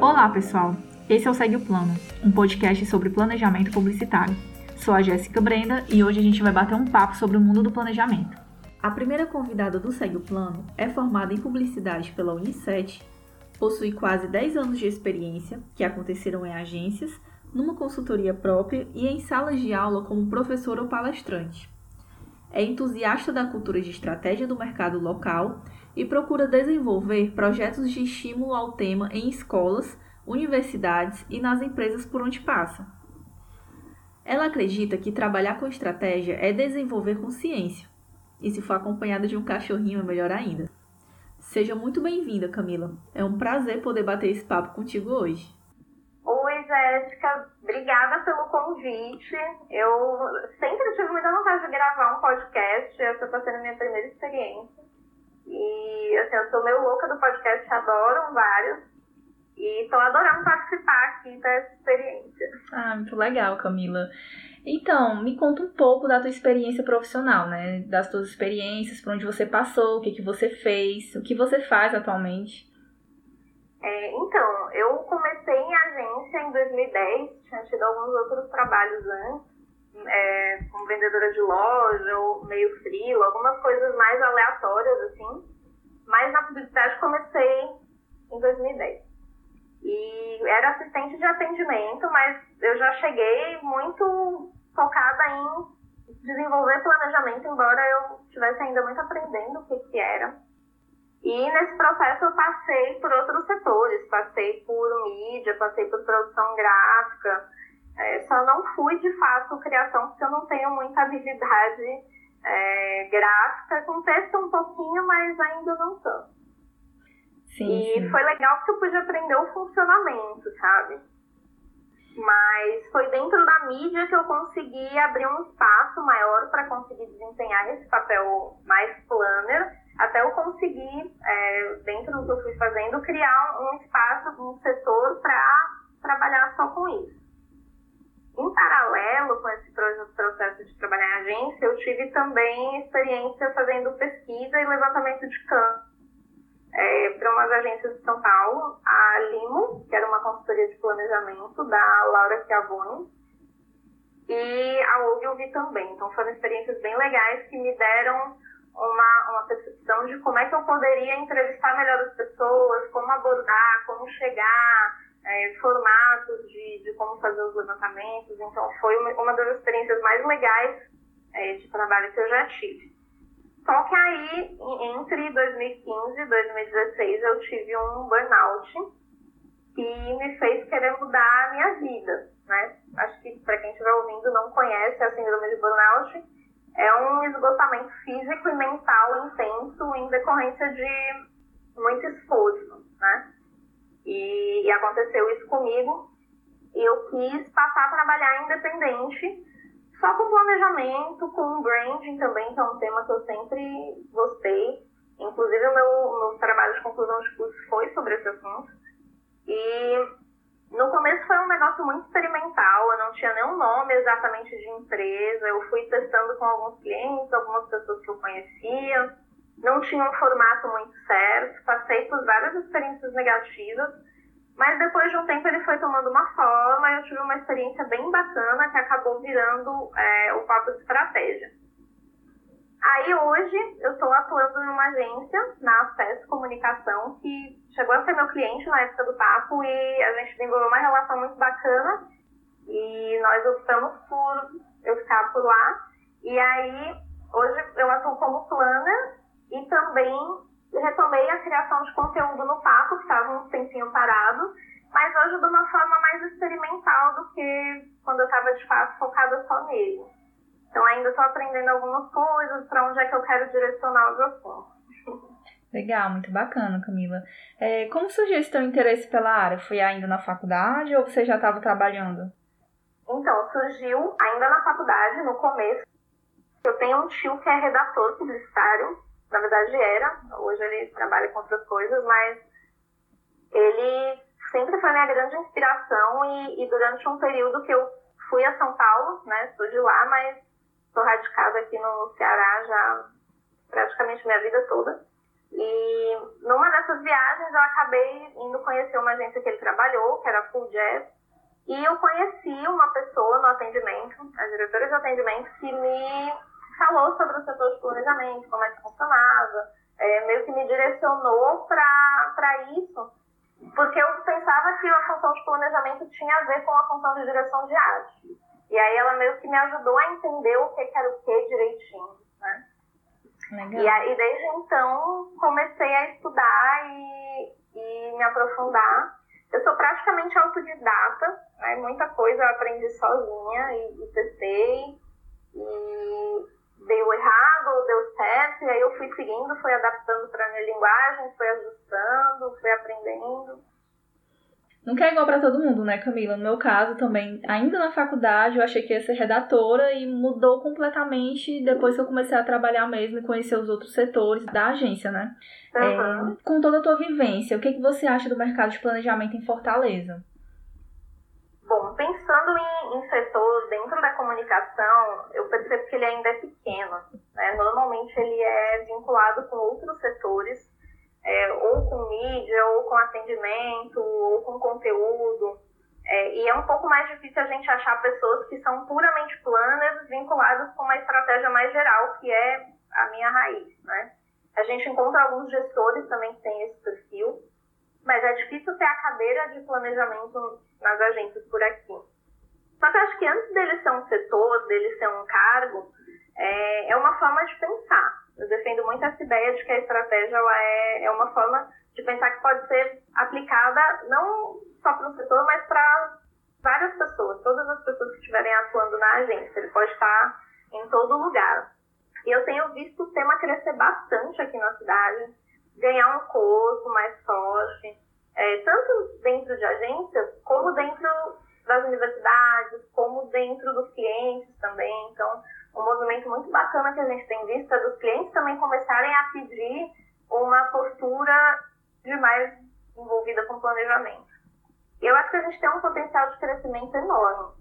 Olá, pessoal! Esse é o Segue o Plano, um podcast sobre planejamento publicitário. Sou a Jéssica Brenda e hoje a gente vai bater um papo sobre o mundo do planejamento. A primeira convidada do Segue o Plano é formada em publicidade pela Unicet, possui quase 10 anos de experiência, que aconteceram em agências, numa consultoria própria e em salas de aula como professora ou palestrante. É entusiasta da cultura de estratégia do mercado local e procura desenvolver projetos de estímulo ao tema em escolas, universidades e nas empresas por onde passa. Ela acredita que trabalhar com estratégia é desenvolver consciência, e se for acompanhada de um cachorrinho é melhor ainda. Seja muito bem-vinda, Camila. É um prazer poder bater esse papo contigo hoje. Oi, Jéssica. Obrigada pelo convite. Eu sempre tive muita vontade de gravar um podcast. Essa está sendo a minha primeira experiência. E, assim, eu sou meio louca do podcast, adoro vários. E estou adorando participar aqui dessa experiência. Ah, muito legal, Camila. Então, me conta um pouco da tua experiência profissional, né? Das tuas experiências, por onde você passou, o que você fez, o que você faz atualmente. Então, eu comecei em agência em 2010, tinha tido alguns outros trabalhos antes, como vendedora de loja, ou meio freela, algumas coisas mais aleatórias, assim. Mas na publicidade comecei em 2010. E era assistente de atendimento, mas eu já cheguei muito focada em desenvolver planejamento, embora eu estivesse ainda muito aprendendo o que era. E nesse processo eu passei por outros setores, passei por mídia, passei por produção gráfica, só não fui de fato criação, porque eu não tenho muita habilidade gráfica, com texto um pouquinho, mas ainda não tanto. Sim. E foi legal porque eu pude aprender o funcionamento, sabe? Mas foi dentro da mídia que eu consegui abrir um espaço maior para conseguir desempenhar esse papel mais planner, até eu conseguir, dentro do que eu fui fazendo, criar um espaço, um setor para trabalhar só com isso. Em paralelo com esse processo de trabalhar em agência, eu tive também experiência fazendo pesquisa e levantamento de campo. Para umas agências de São Paulo, a Limo, que era uma consultoria de planejamento da Laura Chiavoni, e a Ogilvy também. Então foram experiências bem legais que me deram uma percepção de como é que eu poderia entrevistar melhor as pessoas, como abordar, como chegar, formatos de como fazer os levantamentos. Então foi uma das experiências mais legais de trabalho que eu já tive. Só que aí, entre 2015 e 2016, eu tive um burnout que me fez querer mudar a minha vida, né? Acho que, para quem estiver ouvindo, não conhece a síndrome de burnout, é um esgotamento físico e mental intenso em decorrência de muito esforço, né? E aconteceu isso comigo. Eu quis passar a trabalhar independente, só com planejamento, com branding também, que é um tema que eu sempre gostei. Inclusive, o meu trabalho de conclusão de curso foi sobre esse assunto. E no começo foi um negócio muito experimental, eu não tinha nenhum nome exatamente de empresa. Eu fui testando com alguns clientes, algumas pessoas que eu conhecia. Não tinha um formato muito certo, passei por várias experiências negativas. Mas depois de um tempo ele foi tomando uma forma e eu tive uma experiência bem bacana que acabou virando o papo de estratégia. Aí hoje eu estou atuando em uma agência, na Acesso Comunicação, que chegou a ser meu cliente na época do papo e a gente desenvolveu uma relação muito bacana e nós optamos por eu ficar por lá. E aí hoje eu atuo como planner e também retomei a criação de conteúdo no papo, que estava um tempinho parado, mas hoje de uma forma mais experimental do que quando eu estava de fato focada só nele. Então ainda estou aprendendo algumas coisas para onde é que eu quero direcionar os assuntos. Legal, muito bacana, Camila. Como surgiu esse teu interesse pela área? Foi ainda na faculdade ou você já estava trabalhando? Então, surgiu ainda na faculdade, no começo. Eu tenho um tio que é redator publicitário. Na verdade era, hoje ele trabalha com outras coisas, mas ele sempre foi minha grande inspiração e durante um período que eu fui a São Paulo, né, estou de lá, mas estou radicada aqui no Ceará já praticamente minha vida toda, E numa dessas viagens eu acabei indo conhecer uma agência que ele trabalhou, que era a Full Jazz, e eu conheci uma pessoa no atendimento, a diretora de atendimento, que me falou sobre o setor de planejamento, como é que funcionava, meio que me direcionou para isso, porque eu pensava que a função de planejamento tinha a ver com a função de direção de arte. E aí ela meio que me ajudou a entender o que era o que direitinho, né? Legal. E aí desde então comecei a estudar e me aprofundar. Eu sou praticamente autodidata, né? Muita coisa eu aprendi sozinha e testei. E deu errado, deu certo, e aí eu fui seguindo, fui adaptando para minha linguagem, fui ajustando, fui aprendendo. Nunca é igual para todo mundo, né, Camila? No meu caso também, ainda na faculdade, eu achei que ia ser redatora e mudou completamente depois que eu comecei a trabalhar mesmo e conhecer os outros setores da agência, né? Uhum. Com toda a tua vivência, o que você acha do mercado de planejamento em Fortaleza? Bom, pensando em setor dentro da comunicação, eu percebo que ele ainda é pequeno, né? Normalmente ele é vinculado com outros setores, ou com mídia, ou com atendimento, ou com conteúdo. E é um pouco mais difícil a gente achar pessoas que são puramente planners vinculadas com uma estratégia mais geral, que é a minha raiz, né? A gente encontra alguns gestores também que têm esse perfil, mas é difícil ter a cadeira de planejamento nas agências por aqui. Só que eu acho que antes dele ser um setor, dele ser um cargo, é uma forma de pensar. Eu defendo muito essa ideia de que a estratégia ela é uma forma de pensar que pode ser aplicada não só para um setor, mas para várias pessoas, todas as pessoas que estiverem atuando na agência. Ele pode estar em todo lugar. E eu tenho visto o tema crescer bastante aqui na cidade, ganhar um corpo mais forte, tanto dentro de agências, como dentro das universidades, como dentro dos clientes também. Então, um movimento muito bacana que a gente tem visto é dos clientes também começarem a pedir uma postura de mais envolvida com planejamento. E eu acho que a gente tem um potencial de crescimento enorme.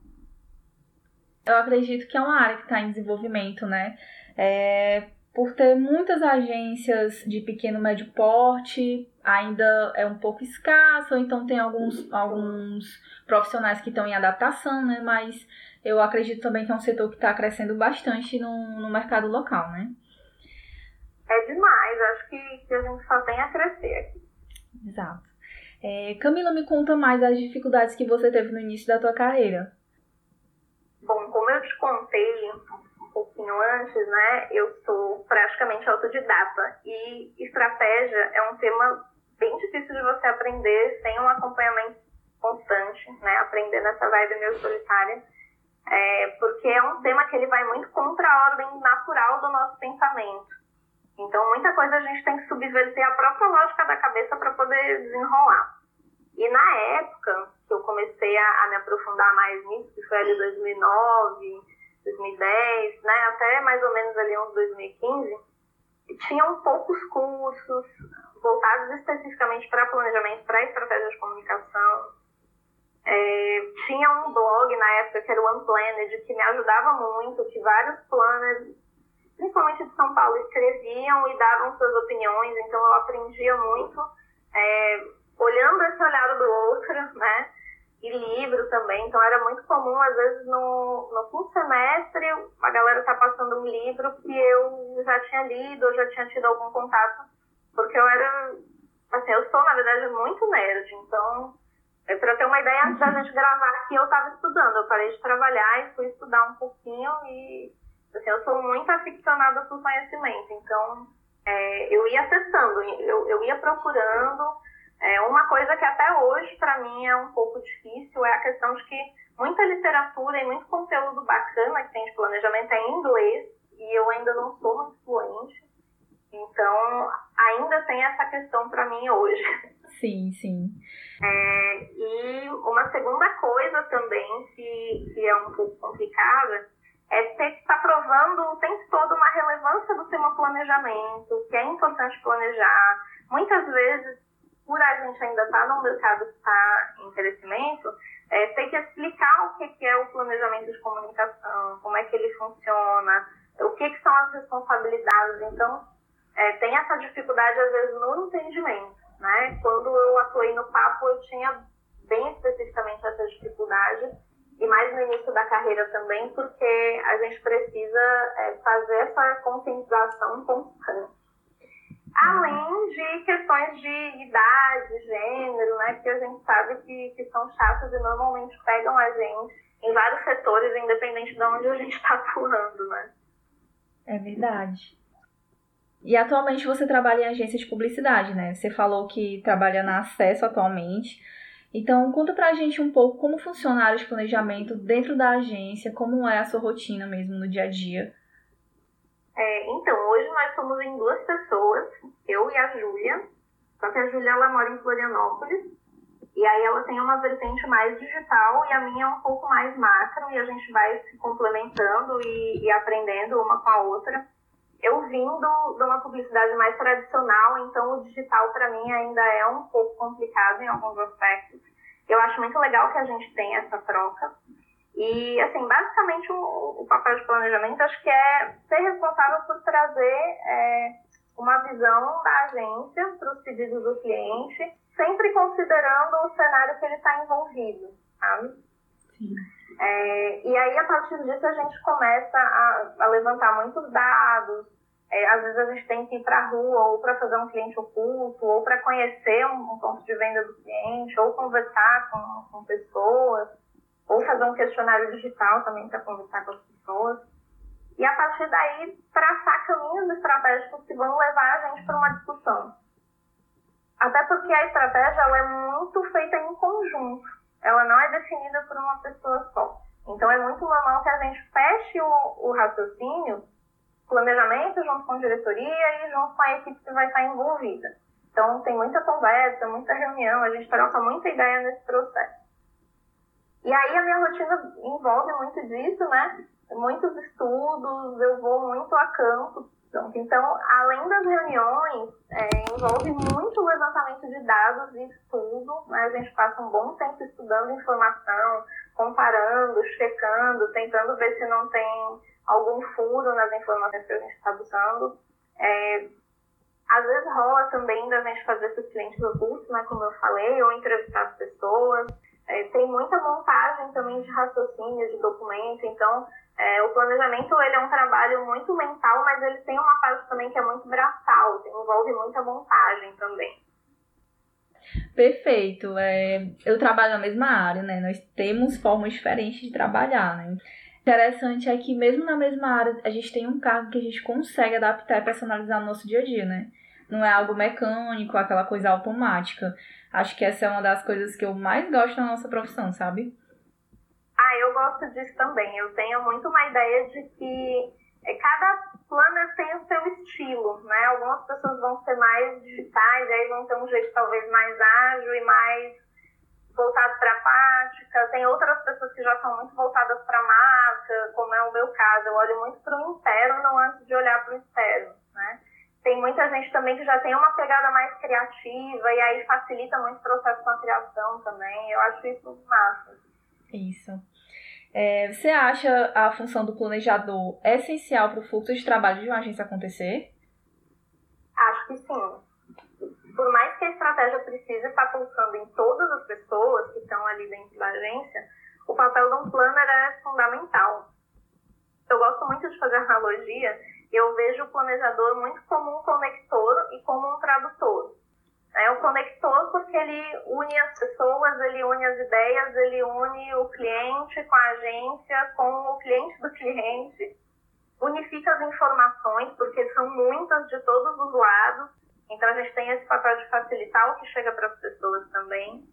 Eu acredito que é uma área que está em desenvolvimento, né? Por ter muitas agências de pequeno e médio porte, ainda é um pouco escasso, ou então tem alguns profissionais que estão em adaptação, né? Mas eu acredito também que é um setor que está crescendo bastante no mercado local, né? É demais, acho que a gente só tem a crescer aqui. Exato. Camila, me conta mais as dificuldades que você teve no início da tua carreira. Bom, como eu te contei um pouquinho antes, né? Eu sou praticamente autodidata e estratégia é um tema bem difícil de você aprender sem um acompanhamento constante, né? Aprender nessa vibe meio solitária, porque é um tema que ele vai muito contra a ordem natural do nosso pensamento. Então, muita coisa a gente tem que subverter a própria lógica da cabeça para poder desenrolar. E na época que eu comecei a me aprofundar mais nisso, que foi ali em 2009... 2010, né, até mais ou menos ali uns 2015, tinham poucos cursos voltados especificamente para planejamento, para estratégia de comunicação. Tinha um blog na época que era o One Planet, que me ajudava muito, que vários planners, principalmente de São Paulo, escreviam e davam suas opiniões, então eu aprendia muito, olhando esse olhar do outro, né? E livro também, então era muito comum, às vezes, no fim do semestre, a galera tá passando um livro que eu já tinha lido, ou já tinha tido algum contato, porque eu sou, na verdade, muito nerd, então, pra ter uma ideia, antes da gente gravar aqui, eu tava estudando, eu parei de trabalhar e fui estudar um pouquinho, e, assim, eu sou muito aficionada por conhecimento, então, eu ia acessando, eu ia procurando. Uma coisa que até hoje, para mim, é um pouco difícil é a questão de que muita literatura e muito conteúdo bacana que tem de planejamento é em inglês e eu ainda não sou muito fluente. Então, ainda tem essa questão para mim hoje. Sim, sim. E uma segunda coisa também que é um pouco complicada é ter que estar provando o tempo todo uma relevância do tema planejamento, que é importante planejar. Muitas vezes, por a gente ainda estar num mercado que está em crescimento, tem que explicar o que é o planejamento de comunicação, como é que ele funciona, o que são as responsabilidades. Então, tem essa dificuldade, às vezes, no entendimento, né? Quando eu atuei no papo, eu tinha bem especificamente essa dificuldade, e mais no início da carreira também, porque a gente precisa fazer essa conscientização constante. Além de questões de idade, gênero, né? Porque a gente sabe que são chatas e normalmente pegam a gente em vários setores, independente de onde a gente está atuando, né? É verdade. E atualmente você trabalha em agência de publicidade, né? Você falou que trabalha na Acesso atualmente. Então, conta pra gente um pouco como funciona a área de planejamento dentro da agência, como é a sua rotina mesmo no dia a dia. Então, hoje nós somos em 2 pessoas, eu e a Júlia, só que a Júlia, ela mora em Florianópolis, e aí ela tem uma vertente mais digital e a minha é um pouco mais macro, e a gente vai se complementando e aprendendo uma com a outra. Eu vim de uma publicidade mais tradicional, então o digital para mim ainda é um pouco complicado em alguns aspectos. Eu acho muito legal que a gente tenha essa troca. E, assim, basicamente o papel de planejamento acho que é ser responsável por trazer uma visão da agência para os pedidos do cliente, sempre considerando o cenário que ele está envolvido, sabe? Sim. E aí, a partir disso, a gente começa a levantar muitos dados. Às vezes, a gente tem que ir para a rua ou para fazer um cliente oculto ou para conhecer um ponto de venda do cliente ou conversar com pessoas. Ou fazer um questionário digital também para conversar com as pessoas. E a partir daí, traçar caminhos estratégicos que vão levar a gente para uma discussão. Até porque a estratégia ela é muito feita em conjunto. Ela não é definida por uma pessoa só. Então, é muito normal que a gente feche o raciocínio, planejamento junto com a diretoria e junto com a equipe que vai estar envolvida. Então, tem muita conversa, muita reunião, a gente troca muita ideia nesse processo. E aí a minha rotina envolve muito disso, né? Muitos estudos, eu vou muito a campo. Então, além das reuniões, envolve muito levantamento de dados e estudo, né? A gente passa um bom tempo estudando informação, comparando, checando, tentando ver se não tem algum furo nas informações que a gente está buscando. Às vezes rola também da gente fazer esses clientes ocultos, né? Como eu falei, ou entrevistar as pessoas. Tem muita montagem também de raciocínio, de documento, então o planejamento ele é um trabalho muito mental, mas ele tem uma parte também que é muito braçal, envolve muita montagem também. Perfeito. Eu trabalho na mesma área, né? Nós temos formas diferentes de trabalhar, né? Interessante é que mesmo na mesma área a gente tem um cargo que a gente consegue adaptar e personalizar no nosso dia a dia, né? Não é algo mecânico, aquela coisa automática. Acho que essa é uma das coisas que eu mais gosto na nossa profissão, sabe? Eu gosto disso também. Eu tenho muito uma ideia de que cada planner tem o seu estilo, né? Algumas pessoas vão ser mais digitais, aí vão ter um jeito talvez mais ágil e mais voltado para a prática. Tem outras pessoas que já são muito voltadas para a marca, como é o meu caso. Eu olho muito para o interno antes de olhar para o externo, né? Tem muita gente também que já tem uma pegada mais criativa e aí facilita muito o processo com a criação também. Eu acho isso massa. Isso. Você acha a função do planejador essencial para o fluxo de trabalho de uma agência acontecer? Acho que sim. Por mais que a estratégia precise estar pulsando em todas as pessoas que estão ali dentro da agência, o papel de um planner é fundamental. Eu gosto muito de fazer analogia. Eu vejo o planejador muito como um conector e como um tradutor. É um conector porque ele une as pessoas, ele une as ideias, ele une o cliente com a agência, com o cliente do cliente. Unifica as informações, porque são muitas de todos os lados. Então, a gente tem esse papel de facilitar o que chega para as pessoas também.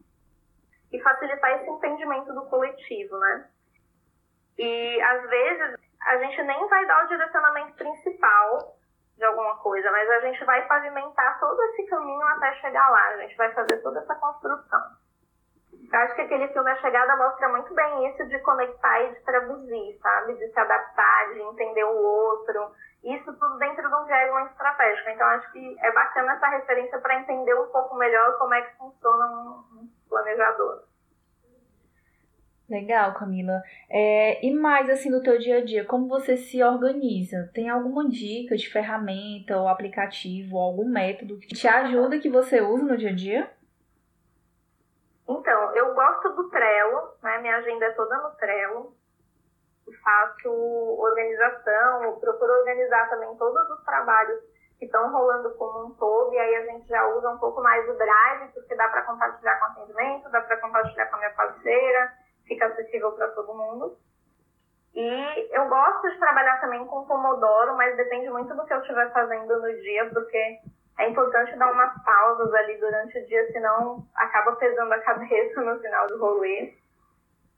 E facilitar esse entendimento do coletivo, né? E, às vezes, a gente nem vai dar o direcionamento principal de alguma coisa, mas a gente vai pavimentar todo esse caminho até chegar lá. A gente vai fazer toda essa construção. Eu acho que aquele filme A Chegada mostra muito bem isso de conectar e de traduzir, sabe? De se adaptar, de entender o outro. Isso tudo dentro de um viés muito estratégico. Então, acho que é bacana essa referência para entender um pouco melhor como é que funciona um planejador. Legal, Camila. E mais assim do teu dia a dia, como você se organiza? Tem alguma dica de ferramenta ou aplicativo, ou algum método que te ajuda, que você usa no dia a dia? Então, eu gosto do Trello, né? Minha agenda é toda no Trello. Faço organização, procuro organizar também todos os trabalhos que estão rolando como um todo, e aí a gente já usa um pouco mais o Drive, porque dá para compartilhar com atendimento, dá para compartilhar com a minha parceira, fica acessível para todo mundo. E eu gosto de trabalhar também com Pomodoro, mas depende muito do que eu estiver fazendo no dia, porque é importante dar umas pausas ali durante o dia, senão acaba pesando a cabeça no final do rolê.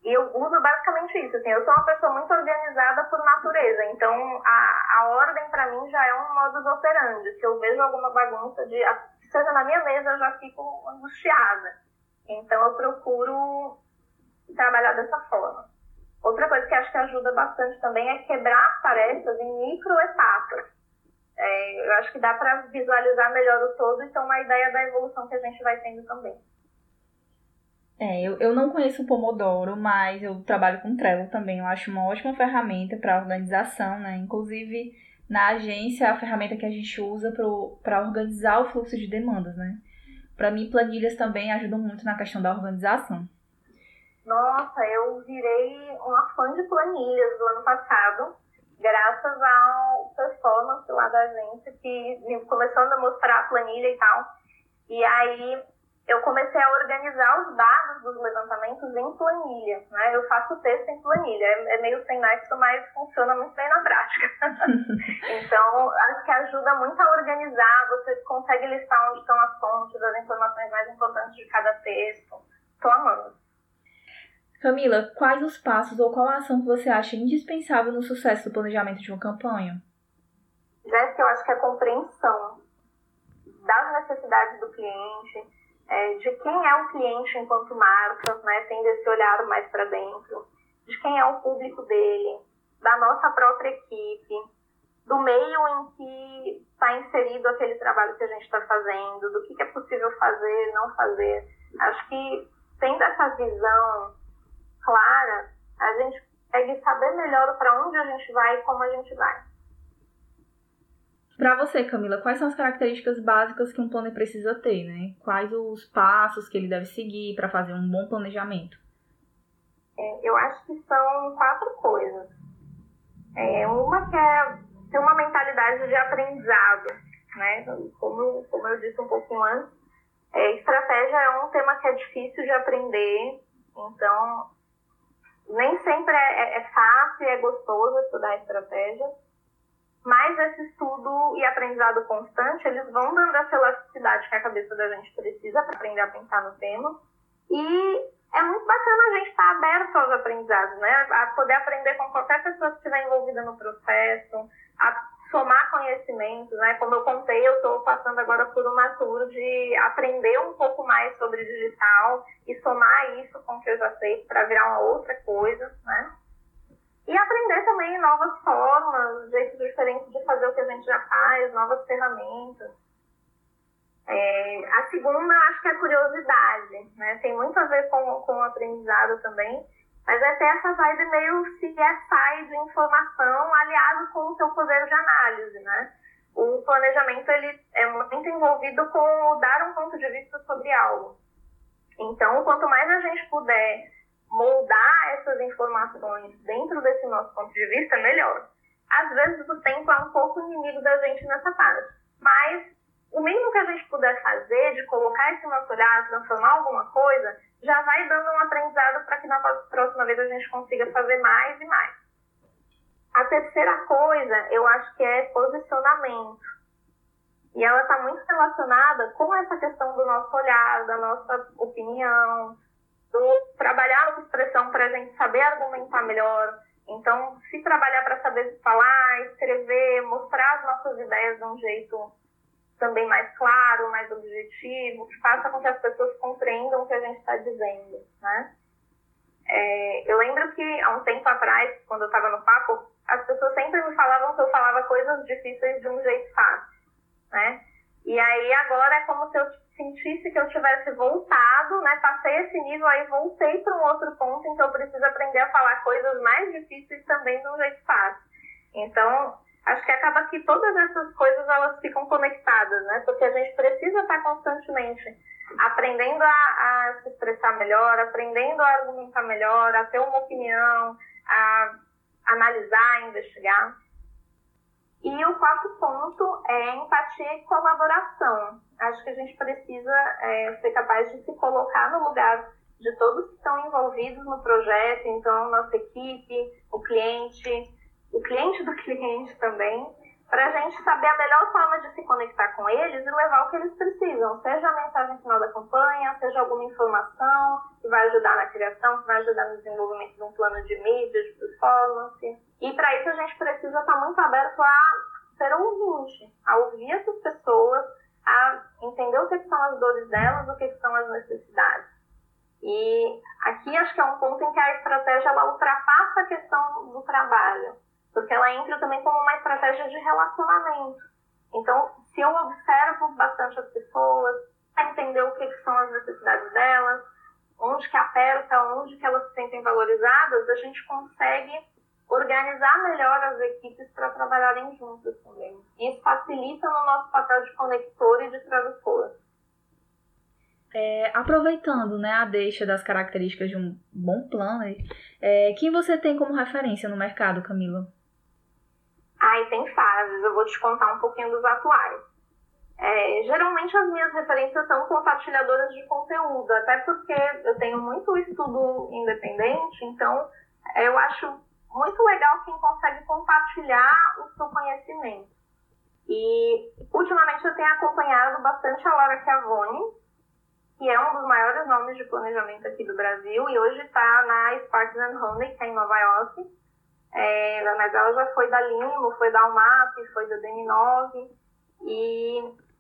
E eu uso basicamente isso, assim, eu sou uma pessoa muito organizada por natureza, então a ordem pra mim já é um modus operandi. Se eu vejo alguma bagunça, seja na minha mesa, eu já fico angustiada. Então eu procuro trabalhar dessa forma. Outra coisa que acho que ajuda bastante também é quebrar as tarefas em microetapas. Eu acho que dá pra visualizar melhor o todo e ter uma ideia da evolução que a gente vai tendo também. Eu não conheço o Pomodoro, mas eu trabalho com Trello também. Eu acho uma ótima ferramenta para organização, né? Inclusive, na agência, a ferramenta que a gente usa para organizar o fluxo de demandas, né? Para mim, planilhas também ajudam muito na questão da organização. Nossa, eu virei uma fã de planilhas do ano passado, graças ao performance lá da agência, que me começou a mostrar a planilha e tal. E aí eu comecei a organizar os dados dos levantamentos em planilha, né? Eu faço texto em planilha, é meio sem nexo, mas funciona muito bem na prática. Então, acho que ajuda muito a organizar, você consegue listar onde estão as fontes, as informações mais importantes de cada texto. Tô amando. Camila, quais os passos ou qual a ação que você acha indispensável no sucesso do planejamento de uma campanha? Jéssica, eu acho que é a compreensão das necessidades do cliente, de quem é o cliente enquanto marca, né, tendo esse olhar mais para dentro, de quem é o público dele, da nossa própria equipe, do meio em que está inserido aquele trabalho que a gente está fazendo, do que é possível fazer, não fazer. Acho que tendo essa visão clara, a gente consegue saber melhor para onde a gente vai e como a gente vai. Para você, Camila, quais são as características básicas que um planner precisa ter, né? Quais os passos que ele deve seguir para fazer um bom planejamento? Eu acho que são 4 coisas. Uma que é ter uma mentalidade de aprendizado, né? Como eu disse um pouquinho antes, estratégia é um tema que é difícil de aprender, então nem sempre é fácil e é gostoso estudar estratégia. Mas esse estudo e aprendizado constante, eles vão dando essa elasticidade que a cabeça da gente precisa para aprender a pensar no tema. E é muito bacana a gente estar aberto aos aprendizados, né? A poder aprender com qualquer pessoa que estiver envolvida no processo, a somar conhecimentos, né? Como eu contei, eu estou passando agora por uma tour de aprender um pouco mais sobre digital e somar isso com o que eu já sei para virar uma outra coisa, né? E aprender também novas formas, jeitos diferentes de fazer o que a gente já faz, novas ferramentas. A segunda, acho que é a curiosidade, né? Tem muito a ver com o aprendizado também, mas é ter essa vibe meio CSI de informação aliado com o seu poder de análise, né? O planejamento, ele é muito envolvido com dar um ponto de vista sobre algo. Então, quanto mais a gente puder moldar essas informações dentro desse nosso ponto de vista, melhor. Às vezes o tempo é um pouco inimigo da gente nessa parte, mas o mínimo que a gente puder fazer de colocar esse nosso olhar, transformar alguma coisa, já vai dando um aprendizado para que na próxima vez a gente consiga fazer mais e mais. A terceira coisa, eu acho que é posicionamento. E ela está muito relacionada com essa questão do nosso olhar, da nossa opinião, trabalhar com expressão para a gente saber argumentar melhor. Então, se trabalhar para saber falar, escrever, mostrar as nossas ideias de um jeito também mais claro, mais objetivo, que faça com que as pessoas compreendam o que a gente está dizendo, né? Eu lembro que há um tempo atrás, quando eu estava no papo, as pessoas sempre me falavam que eu falava coisas difíceis de um jeito fácil, né? E aí agora é como se eu sentisse que eu tivesse voltado, né? Passei esse nível, aí voltei para um outro ponto em que eu preciso aprender a falar coisas mais difíceis também de um jeito fácil. Então, acho que acaba que todas essas coisas, elas ficam conectadas, né? Porque a gente precisa estar constantemente aprendendo a se expressar melhor, aprendendo a argumentar melhor, a ter uma opinião, a analisar, a investigar. E o quarto ponto é empatia e colaboração. Acho que a gente precisa ser capaz de se colocar no lugar de todos que estão envolvidos no projeto, então nossa equipe, o cliente do cliente também, para a gente saber a melhor forma de se conectar com eles e levar o que eles precisam, seja a mensagem final da campanha, seja alguma informação que vai ajudar na criação, que vai ajudar no desenvolvimento de um plano de mídia, de performance. E para isso a gente precisa estar muito aberto a ser ouvinte, a ouvir essas pessoas, a entender o que são as dores delas, o que são as necessidades. E aqui acho que é um ponto em que a estratégia ela ultrapassa a questão do trabalho, porque ela entra também como uma estratégia de relacionamento. Então, se eu observo bastante as pessoas, entender o que são as necessidades delas, onde que aperta, onde que elas se sentem valorizadas, a gente consegue organizar melhor as equipes para trabalharem juntas também. Isso facilita no nosso papel de conector e de tradutor. Aproveitando, né, a deixa das características de um bom planner, quem você tem como referência no mercado, Camila? E tem fases, eu vou te contar um pouquinho dos atuais. Geralmente as minhas referências são compartilhadoras de conteúdo, até porque eu tenho muito estudo independente, então eu acho muito legal quem consegue compartilhar o seu conhecimento. E ultimamente eu tenho acompanhado bastante a Laura Chiavoni, que é um dos maiores nomes de planejamento aqui do Brasil e hoje está na Sparks & Honey, que é em Nova York. Mas ela já foi da Limo, foi da UMAP, foi da DM9 e,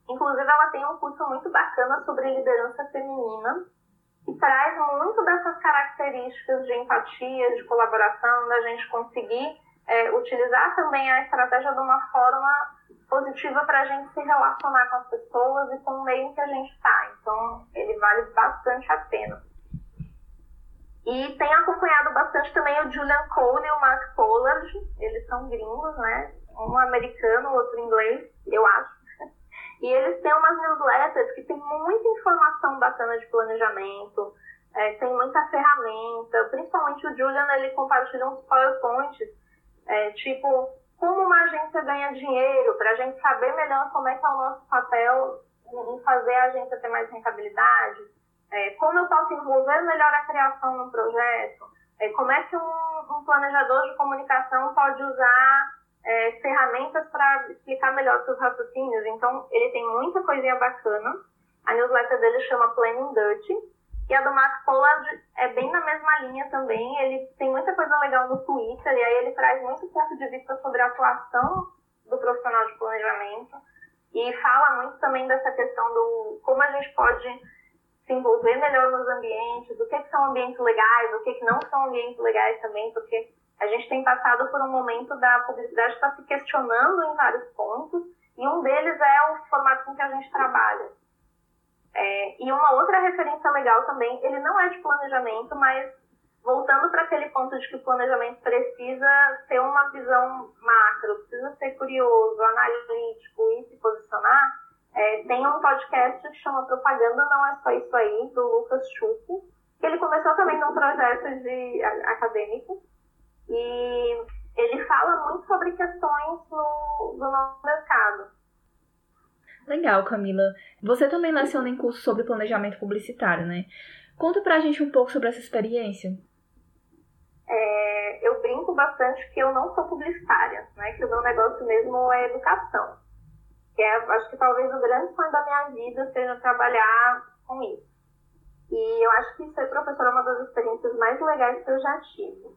inclusive, ela tem um curso muito bacana sobre liderança feminina que traz muito dessas características de empatia, de colaboração, da gente conseguir utilizar também a estratégia de uma forma positiva para a gente se relacionar com as pessoas e com o meio em que a gente está. Então, ele vale bastante a pena. E tem acompanhado bastante também o Julian Cole e o Mark Pollard, eles são gringos, né? Um americano, outro inglês, eu acho. E eles têm umas newsletters que tem muita informação bacana de planejamento, tem muita ferramenta, principalmente o Julian, ele compartilha uns PowerPoints, tipo, como uma agência ganha dinheiro, para a gente saber melhor como é que é o nosso papel em fazer a agência ter mais rentabilidade. Como eu posso envolver melhor a criação no projeto, como é que um planejador de comunicação pode usar ferramentas para explicar melhor seus raciocínios. Então, ele tem muita coisinha bacana. A newsletter dele chama Planning Dirt. E a do Mark Pollard é bem na mesma linha também. Ele tem muita coisa legal no Twitter e aí ele traz muito ponto de vista sobre a atuação do profissional de planejamento. E fala muito também dessa questão do como a gente pode se envolver melhor nos ambientes, o que são ambientes legais, o que não são ambientes legais também, porque a gente tem passado por um momento da publicidade estar se questionando em vários pontos, e um deles é o formato em que a gente trabalha. E uma outra referência legal também, ele não é de planejamento, mas voltando para aquele ponto de que o planejamento precisa ter uma visão macro, precisa ser curioso, analítico e se posicionar, tem um podcast que chama Propaganda Não É Só Isso Aí, do Lucas Chuco, que ele começou também num projeto de acadêmico, e ele fala muito sobre questões do nosso mercado. Legal, Camila. Você também leciona em curso sobre planejamento publicitário, né? Conta pra gente um pouco sobre essa experiência. Eu brinco bastante que eu não sou publicitária, né? Que o meu negócio mesmo é educação. Que acho que talvez o grande sonho da minha vida seja trabalhar com isso. E eu acho que ser professora é uma das experiências mais legais que eu já tive.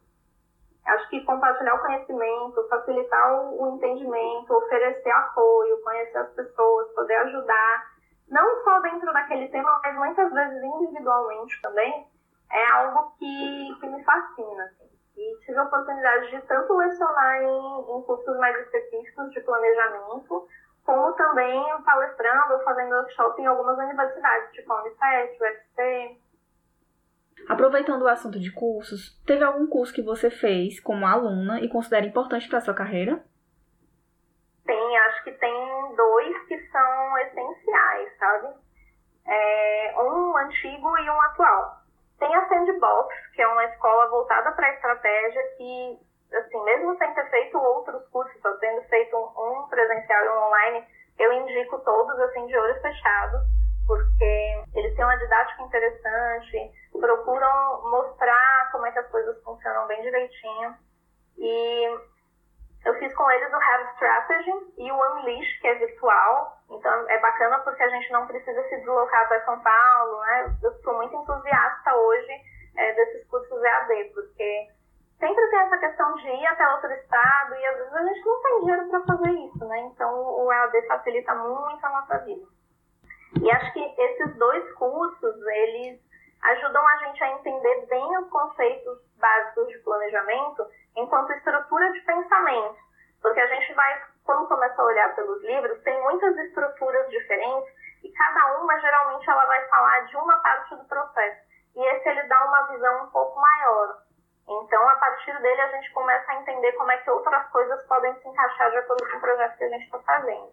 Acho que compartilhar o conhecimento, facilitar o entendimento, oferecer apoio, conhecer as pessoas, poder ajudar, não só dentro daquele tema, mas muitas vezes individualmente também, é algo que me fascina, assim. E tive a oportunidade de tanto lecionar em cursos mais específicos de planejamento, como também palestrando ou fazendo workshop em algumas universidades, tipo a Unicet, UFC. Aproveitando o assunto de cursos, teve algum curso que você fez como aluna e considera importante para a sua carreira? Sim, acho que tem dois que são essenciais, sabe? Um antigo e um atual. Tem a Sandbox, que é uma escola voltada para estratégia que, assim, mesmo sem ter feito outros cursos, só tendo feito um presencial e um online, eu indico todos, assim, de olho fechado, porque eles têm uma didática interessante, procuram mostrar como é que as coisas funcionam bem direitinho. E eu fiz com eles o Have Strategy e o Unleash, que é virtual. Então, é bacana porque a gente não precisa se deslocar para São Paulo, né? Eu sou muito entusiasta hoje desses cursos EAD, porque sempre tem essa questão de ir até outro estado e, às vezes, a gente não tem dinheiro para fazer isso, né? Então, o EAD facilita muito a nossa vida. E acho que esses dois cursos, eles ajudam a gente a entender bem os conceitos básicos de planejamento enquanto estrutura de pensamento, porque a gente vai, quando começa a olhar pelos livros, tem muitas estruturas diferentes e cada uma, geralmente, ela vai falar de uma parte do processo, e esse ele dá uma visão um pouco maior. Então, a partir dele, a gente começa a entender como é que outras coisas podem se encaixar de acordo com o projeto que a gente está fazendo.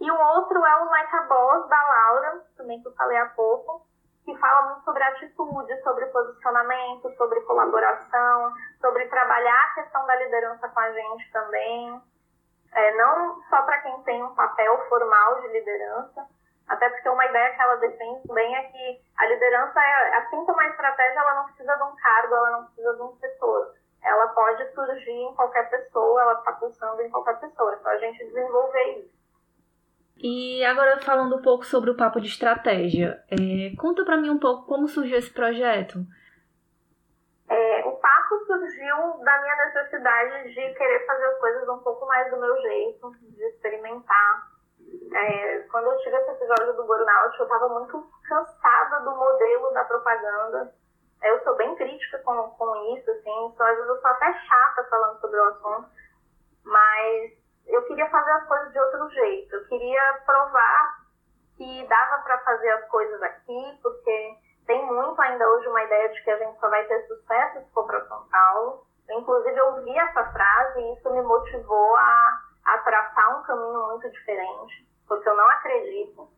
E o outro é o Metaboss, da Laura, também que eu falei há pouco, que fala muito sobre atitude, sobre posicionamento, sobre colaboração, sobre trabalhar a questão da liderança com a gente também. Não só para quem tem um papel formal de liderança, até porque uma ideia que ela defende também é que a liderança, assim como a estratégia, ela não precisa de um cargo, ela não precisa de um setor. Ela pode surgir em qualquer pessoa, ela está pulsando em qualquer pessoa, é só a gente desenvolver isso. E agora falando um pouco sobre o papo de estratégia, conta pra mim um pouco como surgiu esse projeto. O papo surgiu da minha necessidade de querer fazer as coisas um pouco mais do meu jeito, de experimentar. Quando eu tive esse episódio do burnout, eu estava muito cansada do modelo da propaganda. Eu sou bem crítica com isso, assim, então às vezes eu sou até chata falando sobre o assunto, mas eu queria fazer as coisas de outro jeito, eu queria provar que dava para fazer as coisas aqui, porque tem muito ainda hoje uma ideia de que a gente só vai ter sucesso se for para São Paulo. Inclusive, eu ouvi essa frase e isso me motivou a traçar um caminho muito diferente, porque eu não acredito.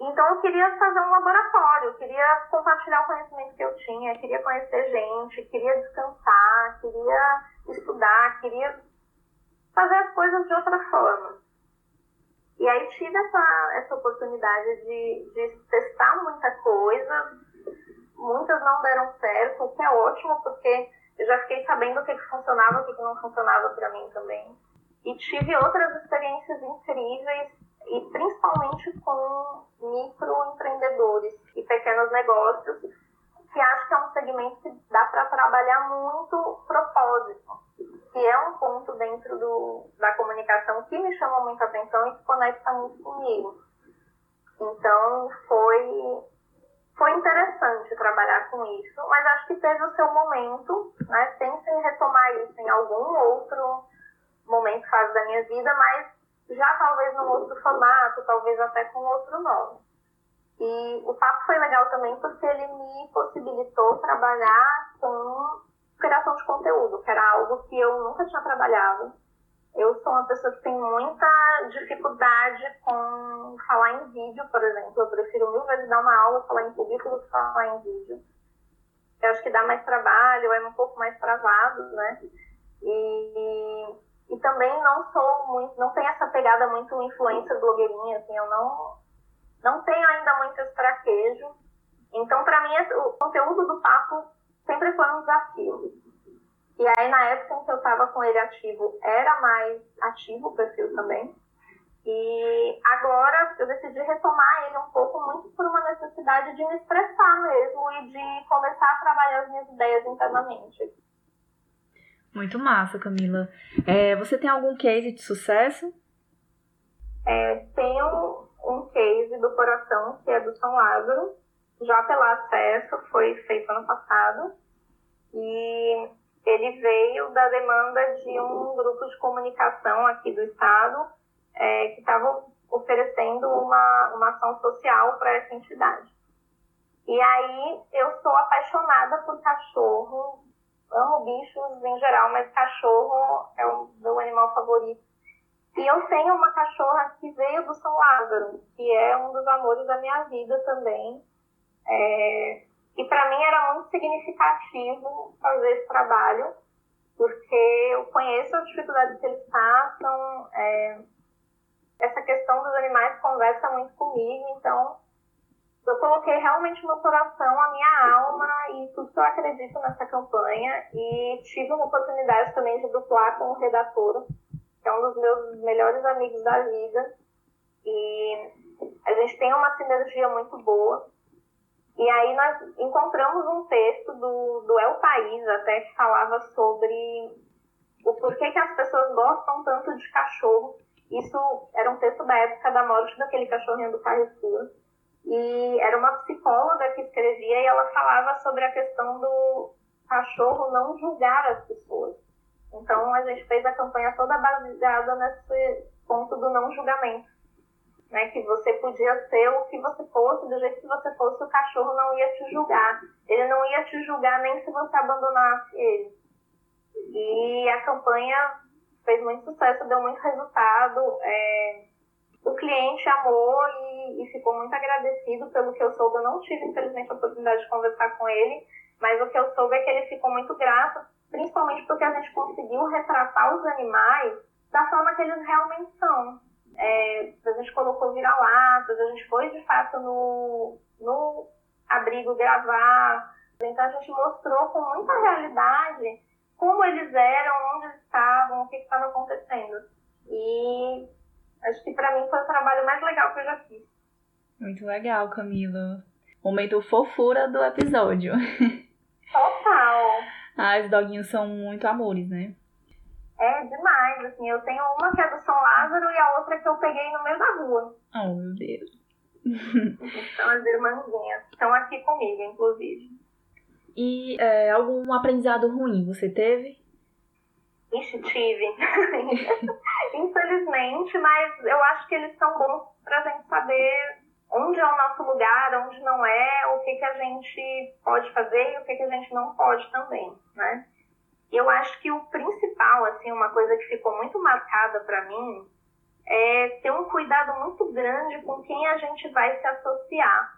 Então, eu queria fazer um laboratório, eu queria compartilhar o conhecimento que eu tinha, eu queria conhecer gente, queria descansar, queria estudar, queria fazer as coisas de outra forma. E aí tive essa oportunidade de testar muita coisa, muitas não deram certo, o que é ótimo, porque eu já fiquei sabendo o que funcionava e o que não funcionava para mim também. E tive outras experiências incríveis, e principalmente com microempreendedores e pequenos negócios, que acho que é um segmento que dá para trabalhar muito propósito, que é um ponto dentro da comunicação que me chama muito a atenção e que conecta muito comigo. Então, foi interessante trabalhar com isso, mas acho que teve o seu momento, né? Pensei em retomar isso em algum outro momento, fase da minha vida, mas já talvez num outro formato, talvez até com outro nome. E o papo foi legal também porque ele me possibilitou trabalhar com criação de conteúdo, que era algo que eu nunca tinha trabalhado. Eu sou uma pessoa que tem muita dificuldade com falar em vídeo, por exemplo. Eu prefiro 1000 vezes dar uma aula, falar em público, do que falar em vídeo. Eu acho que dá mais trabalho, é um pouco mais travado, né? E também não tenho essa pegada muito influencer, blogueirinha, assim, eu não tenho ainda muito esse traquejo. Então, pra mim, o conteúdo do papo sempre foi um desafio. E aí, na época em que eu estava com ele ativo, era mais ativo o perfil também. E agora eu decidi retomar ele um pouco, muito por uma necessidade de me expressar mesmo e de começar a trabalhar as minhas ideias internamente. Muito massa, Camila. Você tem algum case de sucesso? Tenho um case do coração, que é do São Lázaro. Já pelo Acesso, foi feito ano passado, e ele veio da demanda de um grupo de comunicação aqui do estado que estavam oferecendo uma ação social para essa entidade. E aí, eu sou apaixonada por cachorro, amo bichos em geral, mas cachorro é o meu animal favorito. E eu tenho uma cachorra que veio do São Lázaro, que é um dos amores da minha vida também. E para mim era muito significativo fazer esse trabalho, porque eu conheço as dificuldades que eles passam, essa questão dos animais conversa muito comigo, então eu coloquei realmente meu coração, a minha alma e tudo que eu acredito nessa campanha, e tive uma oportunidade também de duplar com o redator, que é um dos meus melhores amigos da vida, e a gente tem uma sinergia muito boa. E aí nós encontramos um texto do El País, até, que falava sobre o porquê que as pessoas gostam tanto de cachorro. Isso era um texto da época da morte daquele cachorrinho do Carrefour. E era uma psicóloga que escrevia, e ela falava sobre a questão do cachorro não julgar as pessoas. Então a gente fez a campanha toda baseada nesse ponto do não julgamento. Né, que você podia ser o que você fosse, do jeito que você fosse, o cachorro não ia te julgar. Ele não ia te julgar nem se você abandonasse ele. E a campanha fez muito sucesso, deu muito resultado. O cliente amou e ficou muito agradecido pelo que eu soube. Eu não tive, infelizmente, a oportunidade de conversar com ele, mas o que eu soube é que ele ficou muito grato, principalmente porque a gente conseguiu retratar os animais da forma que eles realmente são. A gente colocou vira-latas, a gente foi de fato no abrigo gravar, então a gente mostrou com muita realidade como eles eram, onde estavam, o que estava acontecendo. E acho que para mim foi o trabalho mais legal que eu já fiz. Muito legal, Camila. Momento fofura do episódio. Total. Ah, os doguinhos são muito amores, né? É demais, assim, eu tenho uma que é do São Lázaro e a outra que eu peguei no meio da rua. Oh, meu Deus. São as irmãzinhas, estão aqui comigo, inclusive. E algum aprendizado ruim você teve? Ixi, tive. Infelizmente, mas eu acho que eles são bons pra gente saber onde é o nosso lugar, onde não é, o que a gente pode fazer e o que a gente não pode também, né? Eu acho que o principal, assim, uma coisa que ficou muito marcada para mim é ter um cuidado muito grande com quem a gente vai se associar.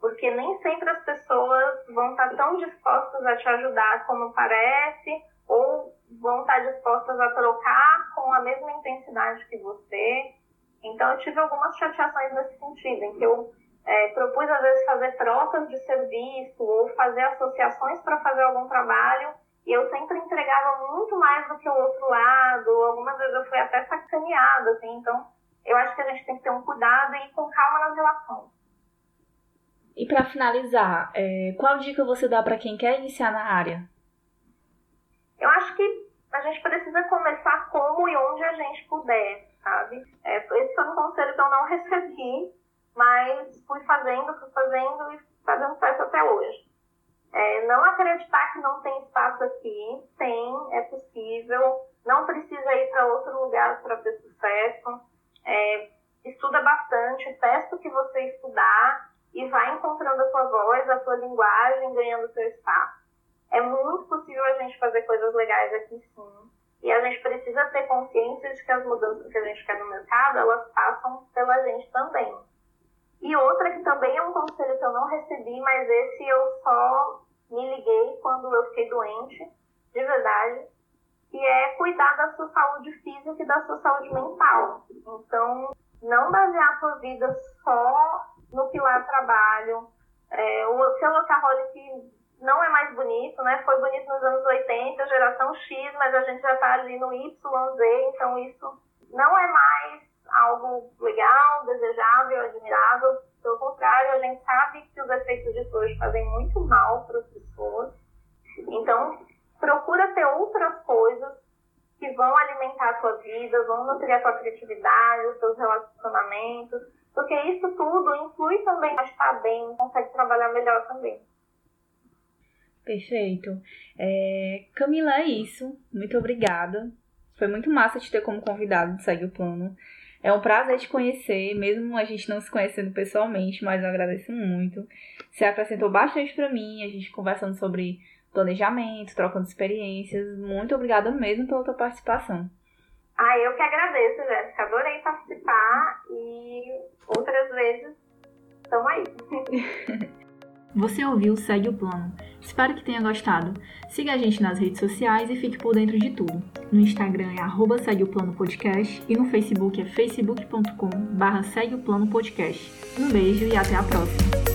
Porque nem sempre as pessoas vão estar tão dispostas a te ajudar como parece, ou vão estar dispostas a trocar com a mesma intensidade que você. Então, eu tive algumas chateações nesse sentido, em que eu propus, às vezes, fazer trocas de serviço ou fazer associações para fazer algum trabalho. E eu sempre entregava muito mais do que o outro lado, algumas vezes eu fui até sacaneada, assim, então eu acho que a gente tem que ter um cuidado e ir com calma nas relações. E para finalizar, qual dica você dá para quem quer iniciar na área? Eu acho que a gente precisa começar como e onde a gente puder, sabe? Esse foi um conselho que eu não recebi, mas fui fazendo e fazendo certo até hoje. Não acreditar que não tem espaço aqui, tem, é possível, não precisa ir para outro lugar para ter sucesso, estuda bastante, testa o que você estudar e vai encontrando a sua voz, a sua linguagem, ganhando seu espaço. É muito possível a gente fazer coisas legais aqui, sim, e a gente precisa ter consciência de que as mudanças que a gente quer no mercado, elas passam pela gente também. E outra que também é um conselho que eu não recebi, mas esse eu só me liguei quando eu fiquei doente, de verdade, que é cuidar da sua saúde física e da sua saúde mental. Então, não basear a sua vida só no pilar trabalho. O seu workaholic não é mais bonito, né? Foi bonito nos anos 80, geração X, mas a gente já está ali no Y, Z, então isso não é mais algo legal, desejável, admirável. Pelo contrário, a gente sabe que os efeitos disso hoje fazem muito mal para as pessoas. Então, procura ter outras coisas que vão alimentar a sua vida, vão nutrir a sua criatividade, os seus relacionamentos, porque isso tudo influi também a estar bem, consegue trabalhar melhor também. Perfeito. Camila, é isso. Muito obrigada. Foi muito massa te ter como convidada de Segue o Plano. É um prazer te conhecer, mesmo a gente não se conhecendo pessoalmente, mas eu agradeço muito. Você acrescentou bastante para mim, a gente conversando sobre planejamento, trocando experiências. Muito obrigada mesmo pela tua participação. Ah, eu que agradeço, Jéssica. Adorei participar e outras vezes estão aí. Você ouviu Segue o Plano. Espero que tenha gostado. Siga a gente nas redes sociais e fique por dentro de tudo. No Instagram é @segueoplanopodcast e no Facebook é facebook.com/segueoplanopodcast. Um beijo e até a próxima.